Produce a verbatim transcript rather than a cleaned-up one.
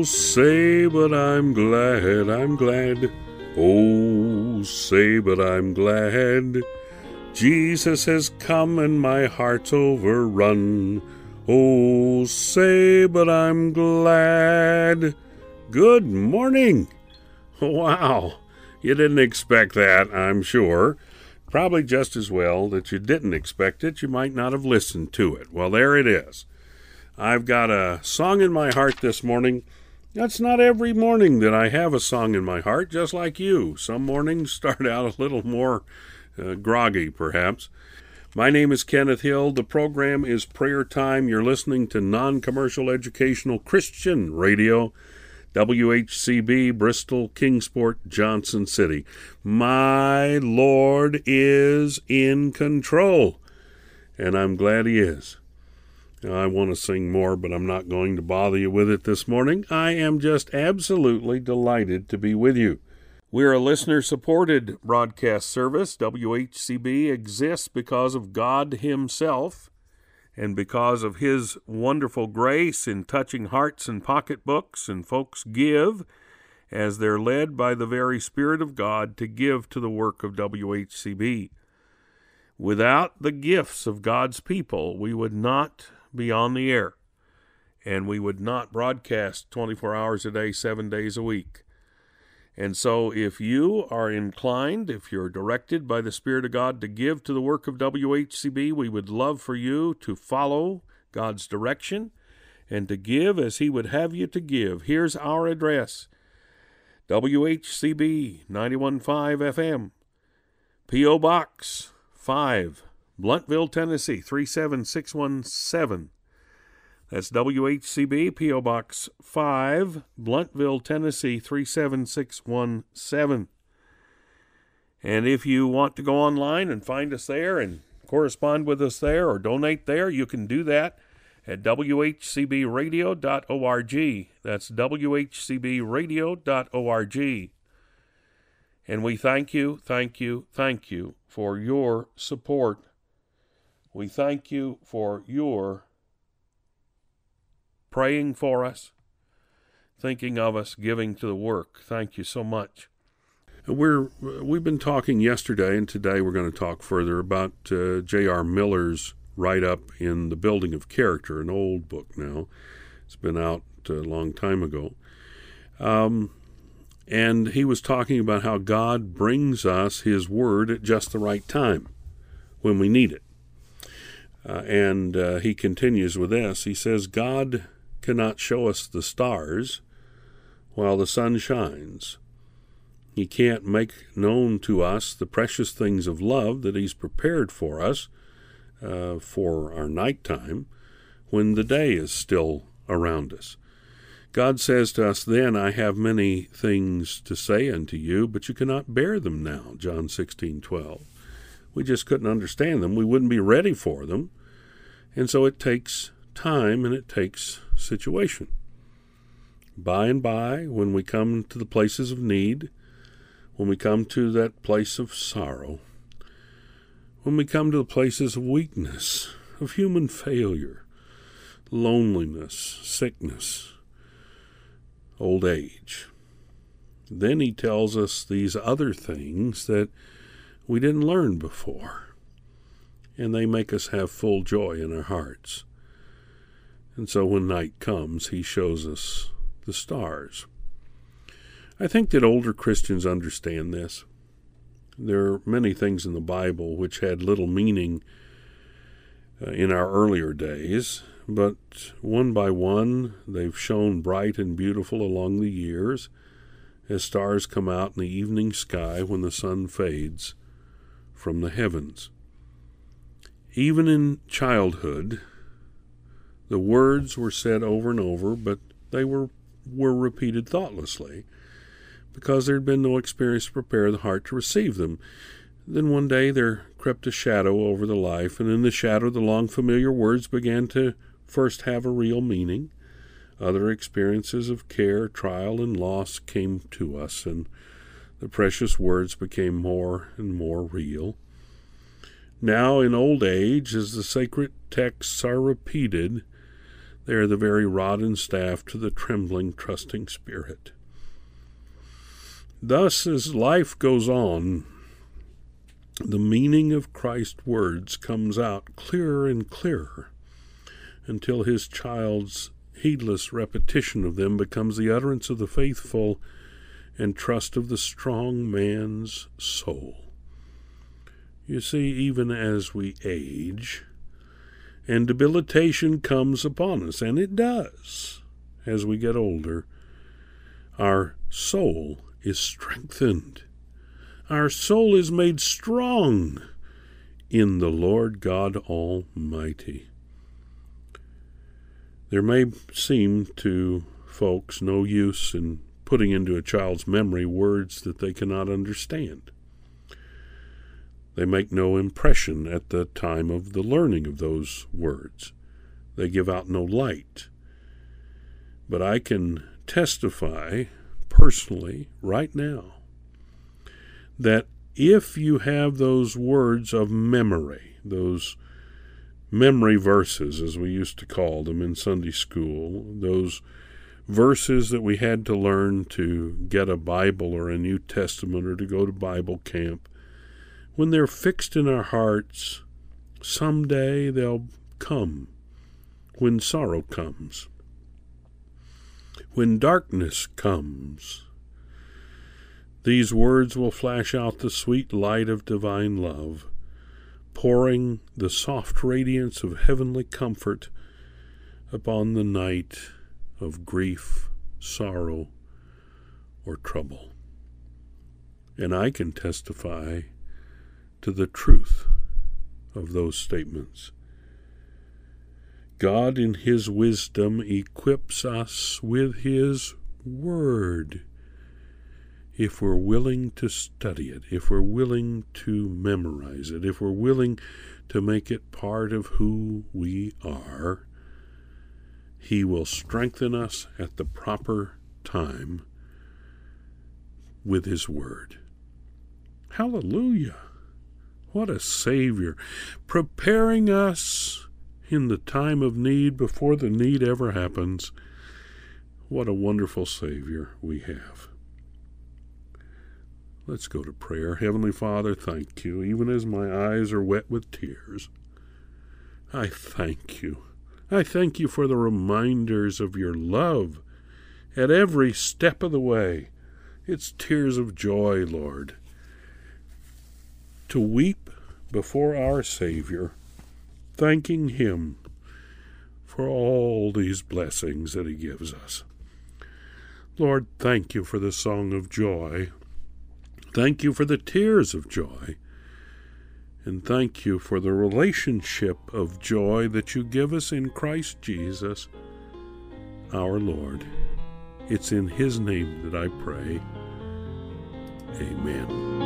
Oh, say, but I'm glad, I'm glad. Oh, say, but I'm glad. Jesus has come and my heart's overrun. Oh, say, but I'm glad. Good morning. Wow, you didn't expect that, I'm sure. Probably just as well that you didn't expect it. You might not have listened to it. Well, there it is. I've got a song in my heart this morning. That's not every morning that I have a song in my heart, just like you. Some mornings start out a little more uh, groggy, perhaps. My name is Kenneth Hill. The program is Prayer Time. You're listening to non-commercial educational Christian radio, W H C B, Bristol, Kingsport, Johnson City. My Lord is in control, and I'm glad He is. I want to sing more, but I'm not going to bother you with it this morning. I am just absolutely delighted to be with you. We're a listener-supported broadcast service. W H C B exists because of God Himself and because of His wonderful grace in touching hearts and pocketbooks, and folks give as they're led by the very Spirit of God to give to the work of W H C B. Without the gifts of God's people, we would not be on the air, and we would not broadcast twenty-four hours a day, seven days a week. And so if you are inclined, if you're directed by the Spirit of God to give to the work of W H C B, we would love for you to follow God's direction and to give as He would have you to give. Here's our address: W H C B ninety-one point five F M, P O. Box five, Blountville, Tennessee, three seven six one seven. That's W H C B, P O. Box five, Blountville, Tennessee, three seven six one seven. And if you want to go online and find us there and correspond with us there or donate there, you can do that at w h c b radio dot org. That's w h c b radio dot org. And we thank you, thank you, thank you for your support. We thank you for your praying for us, thinking of us, giving to the work. Thank you so much. We're, we've been talking yesterday, and today we're going to talk further about uh, J R Miller's write-up in The Building of Character, an old book now. It's been out a long time ago. Um, and he was talking about how God brings us His Word at just the right time, when we need it. Uh, and uh, he continues with this. He says, God cannot show us the stars while the sun shines. He can't make known to us the precious things of love that He's prepared for us uh, for our nighttime when the day is still around us. God says to us then, I have many things to say unto you, but you cannot bear them now, John sixteen twelve. We just couldn't understand them. We wouldn't be ready for them. And so it takes time and it takes situation. By and by, when we come to the places of need, when we come to that place of sorrow, when we come to the places of weakness, of human failure, loneliness, sickness, old age, then He tells us these other things that we didn't learn before, and they make us have full joy in our hearts. And so when night comes, He shows us the stars. I think that older Christians understand this. There are many things in the Bible which had little meaning uh, in our earlier days, but one by one they've shone bright and beautiful along the years as stars come out in the evening sky when the sun fades from the heavens. Even in childhood, the words were said over and over, but they were, were repeated thoughtlessly because there had been no experience to prepare the heart to receive them. Then one day there crept a shadow over the life, and in the shadow the long familiar words began to first have a real meaning. Other experiences of care, trial, and loss came to us, and the precious words became more and more real. Now, in old age, as the sacred texts are repeated, They are the very rod and staff to the trembling, trusting spirit. Thus, as life goes on, the meaning of Christ's words comes out clearer and clearer until his child's heedless repetition of them becomes the utterance of the faithful and trust of the strong man's soul. You see, even as we age, and debilitation comes upon us, and it does. As we get older, our soul is strengthened. Our soul is made strong in the Lord God Almighty. There may seem to folks no use in putting into a child's memory words that they cannot understand. They make no impression at the time of the learning of those words. They give out no light. But I can testify personally right now that if you have those words of memory, those memory verses, as we used to call them in Sunday school, those verses that we had to learn to get a Bible or a New Testament or to go to Bible camp, when they're fixed in our hearts, someday they'll come when sorrow comes, when darkness comes. These words will flash out the sweet light of divine love, pouring the soft radiance of heavenly comfort upon the night of grief, sorrow, or trouble. And I can testify to the truth of those statements. God in his wisdom equips us with his word if we're willing to study it, if we're willing to memorize it, if we're willing to make it part of who we are. He will strengthen us at the proper time with his word. Hallelujah! What a Savior, preparing us in the time of need before the need ever happens. What a wonderful Savior we have. Let's go to prayer. Heavenly Father, thank you. Even as my eyes are wet with tears, I thank you. I thank you for the reminders of your love at every step of the way. It's tears of joy, Lord, to weep before our Savior, thanking him for all these blessings that he gives us. Lord, thank you for the song of joy. Thank you for the tears of joy, and thank you for the relationship of joy that you give us in Christ Jesus, our Lord. It's in his name that I pray. Amen.